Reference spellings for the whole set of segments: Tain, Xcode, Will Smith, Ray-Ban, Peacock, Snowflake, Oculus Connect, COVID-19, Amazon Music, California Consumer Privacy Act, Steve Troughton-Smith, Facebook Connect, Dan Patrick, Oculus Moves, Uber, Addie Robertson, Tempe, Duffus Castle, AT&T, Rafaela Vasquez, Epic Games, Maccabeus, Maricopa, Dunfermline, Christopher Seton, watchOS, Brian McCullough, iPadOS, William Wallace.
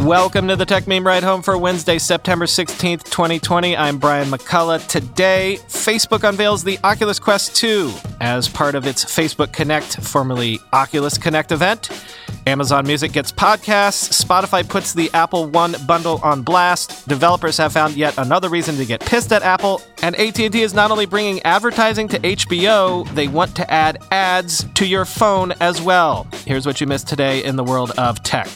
Welcome to the Tech Meme Ride Home for Wednesday, September 16th, 2020. I'm Brian McCullough. Today, Facebook unveils the Oculus Quest 2 as part of its Facebook Connect, formerly Oculus Connect event. Amazon Music gets podcasts. Spotify puts the Apple One bundle on blast. Developers have found yet another reason to get pissed at Apple. And AT&T is not only bringing advertising to HBO, they want to add ads to your phone as well. Here's what you missed today in the world of tech.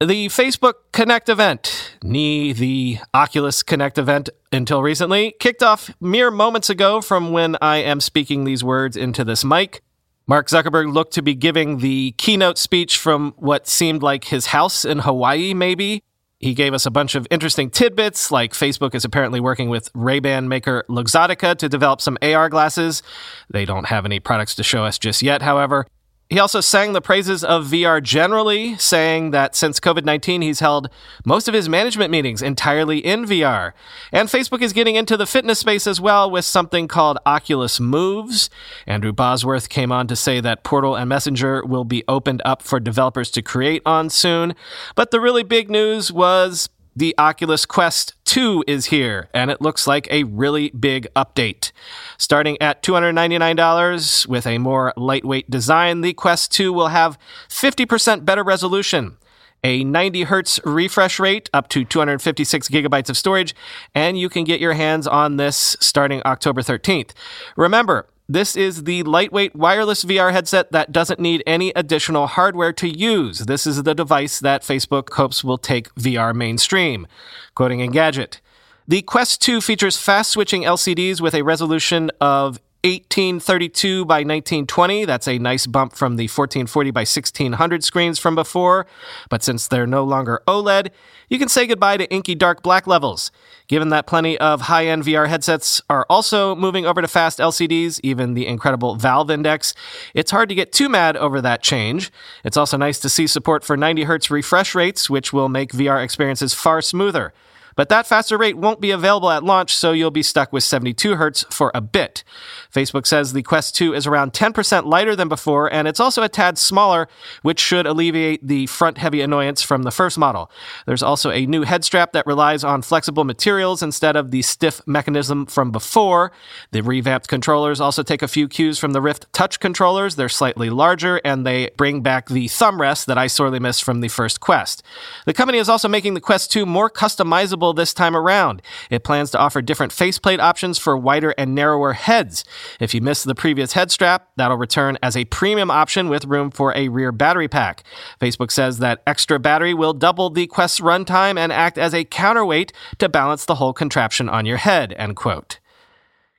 The Facebook Connect event, the Oculus Connect event until recently, kicked off mere moments ago from when I am speaking these words into this mic. Mark Zuckerberg looked to be giving the keynote speech from what seemed like his house in Hawaii, maybe. He gave us a bunch of interesting tidbits, like Facebook is apparently working with Ray-Ban maker Luxottica to develop some AR glasses. They don't have any products to show us just yet, however. He also sang the praises of VR generally, saying that since COVID-19, he's held most of his management meetings entirely in VR. And Facebook is getting into the fitness space as well with something called Oculus Moves. Andrew Bosworth came on to say that Portal and Messenger will be opened up for developers to create on soon. But the really big news was the Oculus Quest 2 is here, and it looks like a really big update. Starting at $299 with a more lightweight design, the Quest 2 will have 50% better resolution, a 90 hertz refresh rate, up to 256 gigabytes of storage, and you can get your hands on this starting October 13th. Remember, this is the lightweight wireless VR headset that doesn't need any additional hardware to use. This is the device that Facebook hopes will take VR mainstream. Quoting Engadget, the Quest 2 features fast-switching LCDs with a resolution of 1832 by 1920. That's a nice bump from the 1440 by 1600 screens from before. But since they're no longer OLED, you can say goodbye to inky dark black levels. Given that plenty of high-end VR headsets are also moving over to fast LCDs, even the incredible Valve Index, it's hard to get too mad over that change. It's also nice to see support for 90 Hz refresh rates, which will make VR experiences far smoother. But that faster rate won't be available at launch, so you'll be stuck with 72 Hz for a bit. Facebook says the Quest 2 is around 10% lighter than before, and it's also a tad smaller, which should alleviate the front-heavy annoyance from the first model. There's also a new head strap that relies on flexible materials instead of the stiff mechanism from before. The revamped controllers also take a few cues from the Rift Touch controllers. They're slightly larger, and they bring back the thumb rest that I sorely missed from the first Quest. The company is also making the Quest 2 more customizable this time around. It plans to offer different faceplate options for wider and narrower heads. If you missed the previous head strap, that'll return as a premium option with room for a rear battery pack. Facebook says that extra battery will double the Quest's runtime and act as a counterweight to balance the whole contraption on your head, end quote.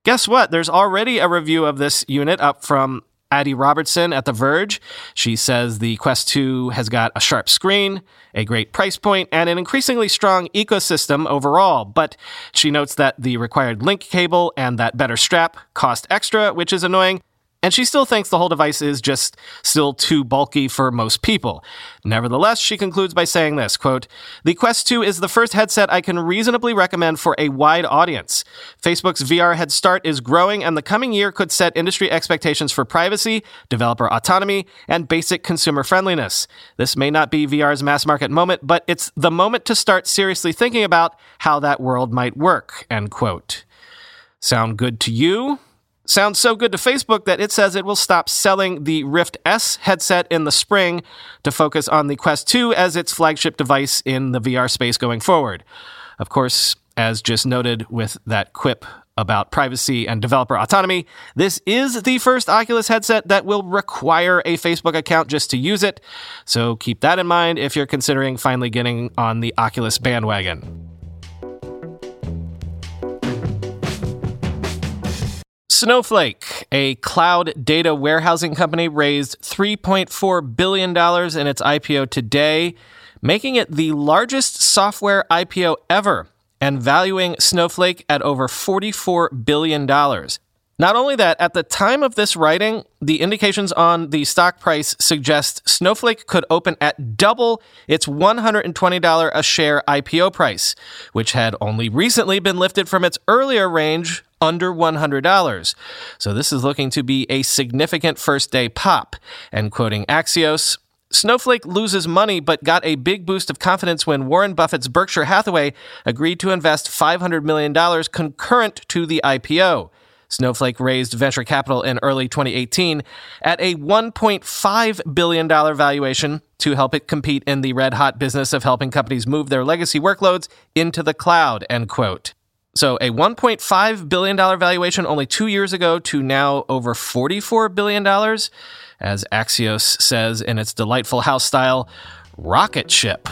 Guess what? There's already a review of this unit up from Addie Robertson at The Verge. She says the Quest 2 has got a sharp screen, a great price point, and an increasingly strong ecosystem overall. But she notes that the required link cable and that better strap cost extra, which is annoying. And she still thinks the whole device is just still too bulky for most people. Nevertheless, she concludes by saying this, quote, "The Quest 2 is the first headset I can reasonably recommend for a wide audience. Facebook's VR head start is growing, and the coming year could set industry expectations for privacy, developer autonomy, and basic consumer friendliness. This may not be VR's mass market moment, but it's the moment to start seriously thinking about how that world might work," end quote. Sound good to you? Sounds so good to Facebook that it says it will stop selling the Rift S headset in the spring to focus on the Quest 2 as its flagship device in the VR space going forward. Of course, as just noted with that quip about privacy and developer autonomy, this is the first Oculus headset that will require a Facebook account just to use it. So keep that in mind if you're considering finally getting on the Oculus bandwagon. Snowflake, a cloud data warehousing company, raised $3.4 billion in its IPO today, making it the largest software IPO ever and valuing Snowflake at over $44 billion. Not only that, at the time of this writing, the indications on the stock price suggest Snowflake could open at double its $120 a share IPO price, which had only recently been lifted from its earlier range under $100. So this is looking to be a significant first-day pop. And quoting Axios, Snowflake loses money but got a big boost of confidence when Warren Buffett's Berkshire Hathaway agreed to invest $500 million concurrent to the IPO. Snowflake raised venture capital in early 2018 at a $1.5 billion valuation to help it compete in the red-hot business of helping companies move their legacy workloads into the cloud, end quote. So a $1.5 billion valuation only 2 years ago to now over $44 billion, as Axios says in its delightful house style, rocket ship.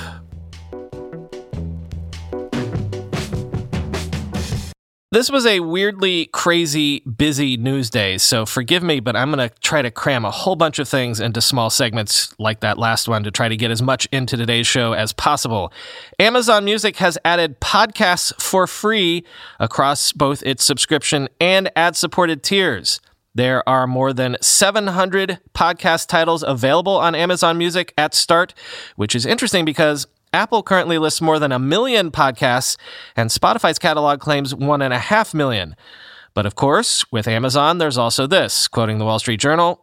This was a weirdly crazy, busy news day, so forgive me, but I'm going to try to cram a whole bunch of things into small segments like that last one to try to get as much into today's show as possible. Amazon Music has added podcasts for free across both its subscription and ad-supported tiers. There are more than 700 podcast titles available on Amazon Music at start, which is interesting because Apple currently lists more than 1 million podcasts, and Spotify's catalog claims 1.5 million. But of course, with Amazon, there's also this, quoting the Wall Street Journal,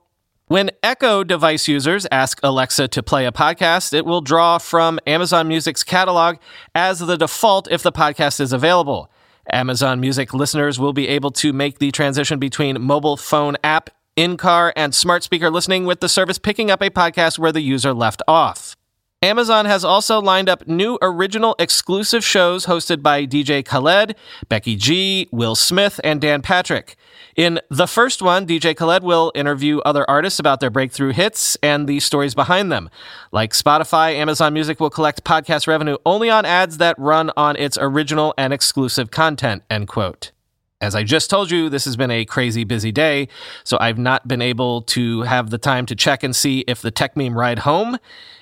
when Echo device users ask Alexa to play a podcast, it will draw from Amazon Music's catalog as the default if the podcast is available. Amazon Music listeners will be able to make the transition between mobile phone app, in-car, and smart speaker listening with the service picking up a podcast where the user left off. Amazon has also lined up new original exclusive shows hosted by DJ Khaled, Becky G, Will Smith, and Dan Patrick. In the first one, DJ Khaled will interview other artists about their breakthrough hits and the stories behind them. Like Spotify, Amazon Music will collect podcast revenue only on ads that run on its original and exclusive content, end quote. As I just told you, this has been a crazy busy day, so I've not been able to have the time to check and see if the Tech Meme Ride Home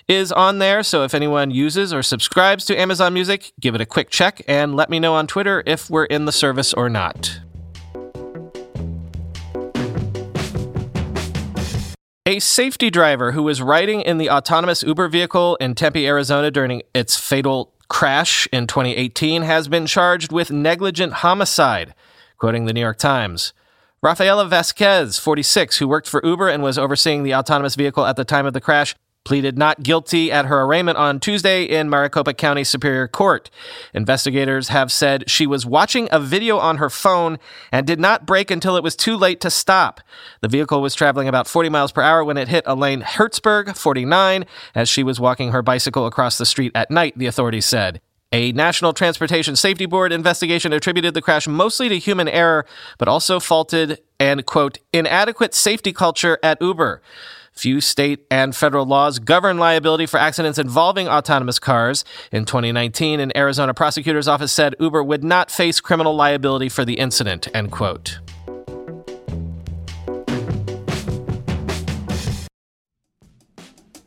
is on there. So if anyone uses or subscribes to Amazon Music, give it a quick check and let me know on Twitter if we're in the service or not. A safety driver who was riding in the autonomous Uber vehicle in Tempe, Arizona during its fatal crash in 2018 has been charged with negligent homicide. Quoting the New York Times, Rafaela Vasquez, 46, who worked for Uber and was overseeing the autonomous vehicle at the time of the crash, pleaded not guilty at her arraignment on Tuesday in Maricopa County Superior Court. Investigators have said she was watching a video on her phone and did not brake until it was too late to stop. The vehicle was traveling about 40 miles per hour when it hit Elaine Hertzberg, 49, as she was walking her bicycle across the street at night, the authorities said. A National Transportation Safety Board investigation attributed the crash mostly to human error, but also faulted and, quote, inadequate safety culture at Uber. Few state and federal laws govern liability for accidents involving autonomous cars. In 2019, an Arizona prosecutor's office said Uber would not face criminal liability for the incident, end quote.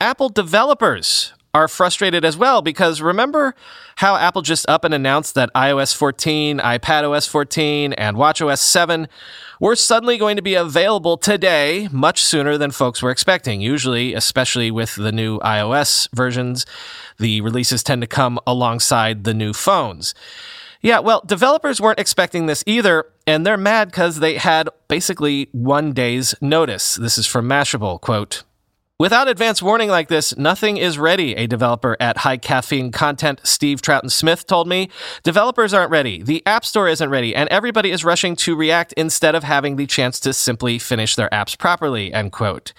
Apple developers are frustrated as well, because remember how Apple just up and announced that iOS 14, iPadOS 14, and watchOS 7 were suddenly going to be available today, much sooner than folks were expecting. Usually, especially with the new iOS versions, the releases tend to come alongside the new phones. Yeah, well, developers weren't expecting this either, and they're mad because they had basically one day's notice. This is from Mashable, quote, "Without advance warning like this, nothing is ready, a developer at High Caffeine Content, Steve Troughton-Smith, told me. Developers aren't ready, the App Store isn't ready, and everybody is rushing to react instead of having the chance to simply finish their apps properly," end quote.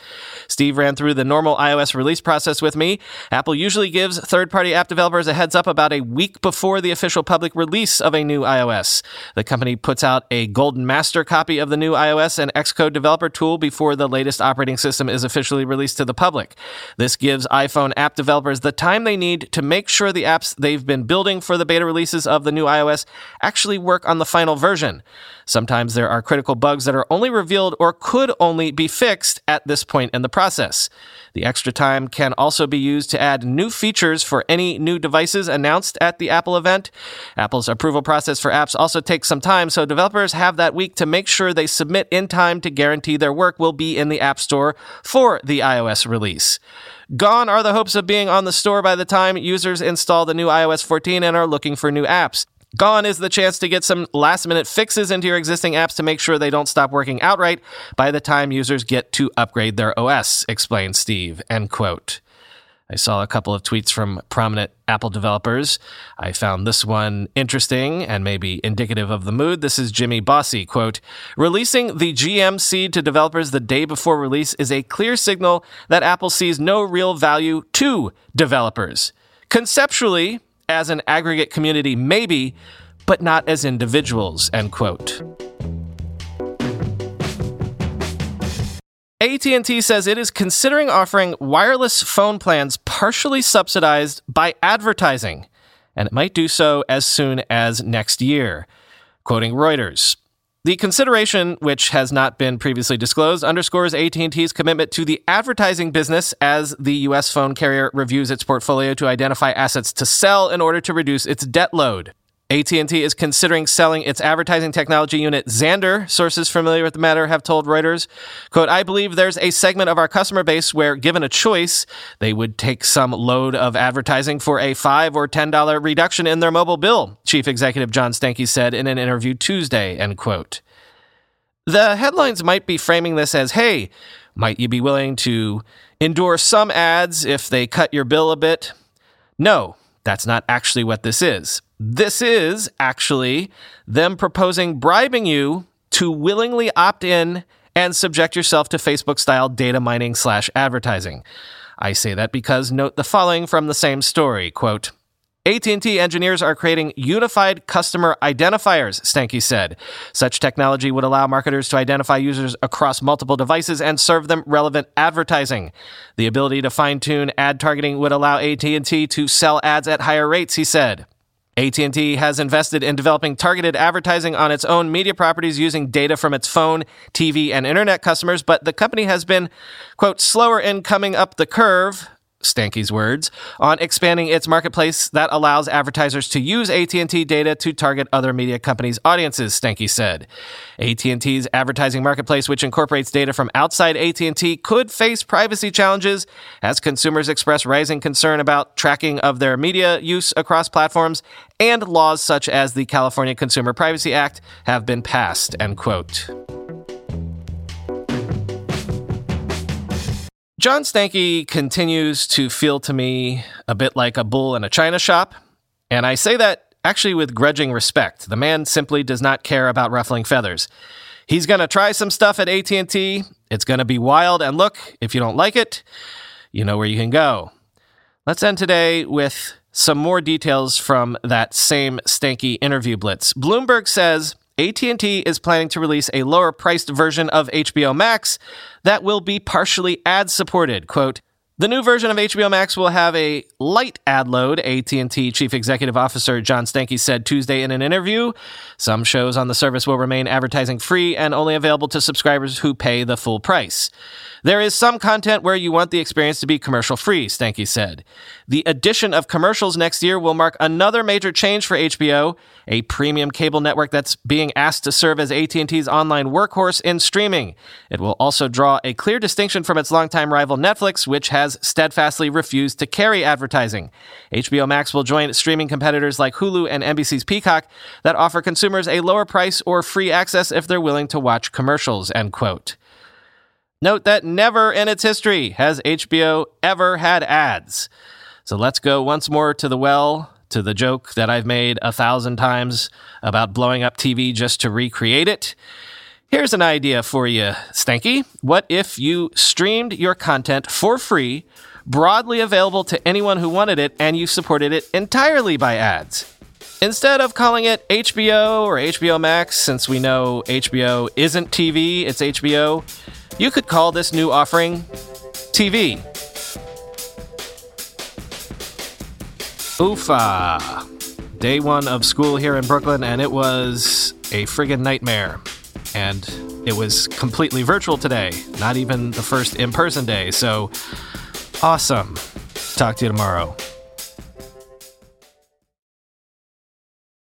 "Steve ran through the normal iOS release process with me. Apple usually gives third-party app developers a heads-up about a week before the official public release of a new iOS. The company puts out a golden master copy of the new iOS and Xcode developer tool before the latest operating system is officially released to the public. This gives iPhone app developers the time they need to make sure the apps they've been building for the beta releases of the new iOS actually work on the final version. Sometimes there are critical bugs that are only revealed or could only be fixed at this point in the process. The extra time can also be used to add new features for any new devices announced at the Apple event. Apple's approval process for apps also takes some time, so developers have that week to make sure they submit in time to guarantee their work will be in the App Store for the iOS iOS release. Gone are the hopes of being on the store by the time users install the new iOS 14 and are looking for new apps. Gone is the chance to get some last-minute fixes into your existing apps to make sure they don't stop working outright by the time users get to upgrade their OS, explained Steve, end quote. I saw a couple of tweets from prominent Apple developers. I found this one interesting and maybe indicative of the mood. This is Jimmy Bossy, quote, "Releasing the GM seed to developers the day before release is a clear signal that Apple sees no real value to developers. Conceptually, as an aggregate community, maybe, but not as individuals," end quote. AT&T says it is considering offering wireless phone plans partially subsidized by advertising, and it might do so as soon as next year. Quoting Reuters, the consideration, which has not been previously disclosed, underscores AT&T's commitment to the advertising business as the U.S. phone carrier reviews its portfolio to identify assets to sell in order to reduce its debt load. AT&T is considering selling its advertising technology unit, Xandr. Sources familiar with the matter have told Reuters, quote, "I believe there's a segment of our customer base where, given a choice, they would take some load of advertising for a $5 or $10 reduction in their mobile bill," Chief Executive John Stankey said in an interview Tuesday, end quote. The headlines might be framing this as, hey, might you be willing to endure some ads if they cut your bill a bit? No, that's not actually what this is. This is actually them proposing bribing you to willingly opt in and subject yourself to Facebook-style data mining / advertising. I say that because note the following from the same story, quote, "AT&T engineers are creating unified customer identifiers," Stankey said. "Such technology would allow marketers to identify users across multiple devices and serve them relevant advertising. The ability to fine-tune ad targeting would allow AT&T to sell ads at higher rates," he said. AT&T has invested in developing targeted advertising on its own media properties using data from its phone, TV, and internet customers, but the company has been, quote, "slower in coming up the curve," Stankey's words, on expanding its marketplace that allows advertisers to use AT&T data to target other media companies' audiences, Stankey said. AT&T's advertising marketplace, which incorporates data from outside AT&T, could face privacy challenges as consumers express rising concern about tracking of their media use across platforms, and laws such as the California Consumer Privacy Act have been passed, end quote. John Stankey continues to feel to me a bit like a bull in a china shop, and I say that actually with grudging respect. The man simply does not care about ruffling feathers. He's going to try some stuff at AT&T. It's going to be wild, and look, if you don't like it, you know where you can go. Let's end today with some more details from that same Stankey interview blitz. Bloomberg says AT&T is planning to release a lower-priced version of HBO Max that will be partially ad-supported. Quote, "The new version of HBO Max will have a light ad load," AT&T Chief Executive Officer John Stankey said Tuesday in an interview. "Some shows on the service will remain advertising-free and only available to subscribers who pay the full price. There is some content where you want the experience to be commercial-free," Stankey said. "The addition of commercials next year will mark another major change for HBO, a premium cable network that's being asked to serve as AT&T's online workhorse in streaming. It will also draw a clear distinction from its longtime rival Netflix, which has steadfastly refused to carry advertising. HBO Max will join streaming competitors like Hulu and NBC's Peacock that offer consumers a lower price or free access if they're willing to watch commercials," end quote. Note that never in its history has HBO ever had ads. So let's go once more to the well, to the joke that I've made 1,000 times about blowing up TV just to recreate it. Here's an idea for you, Stankey. What if you streamed your content for free, broadly available to anyone who wanted it, and you supported it entirely by ads? Instead of calling it HBO or HBO Max, since we know HBO isn't TV, it's HBO, you could call this new offering TV. Oofa. Day one of school here in Brooklyn, and it was a friggin' nightmare. And it was completely virtual today, not even the first in-person day. So awesome. Talk to you tomorrow.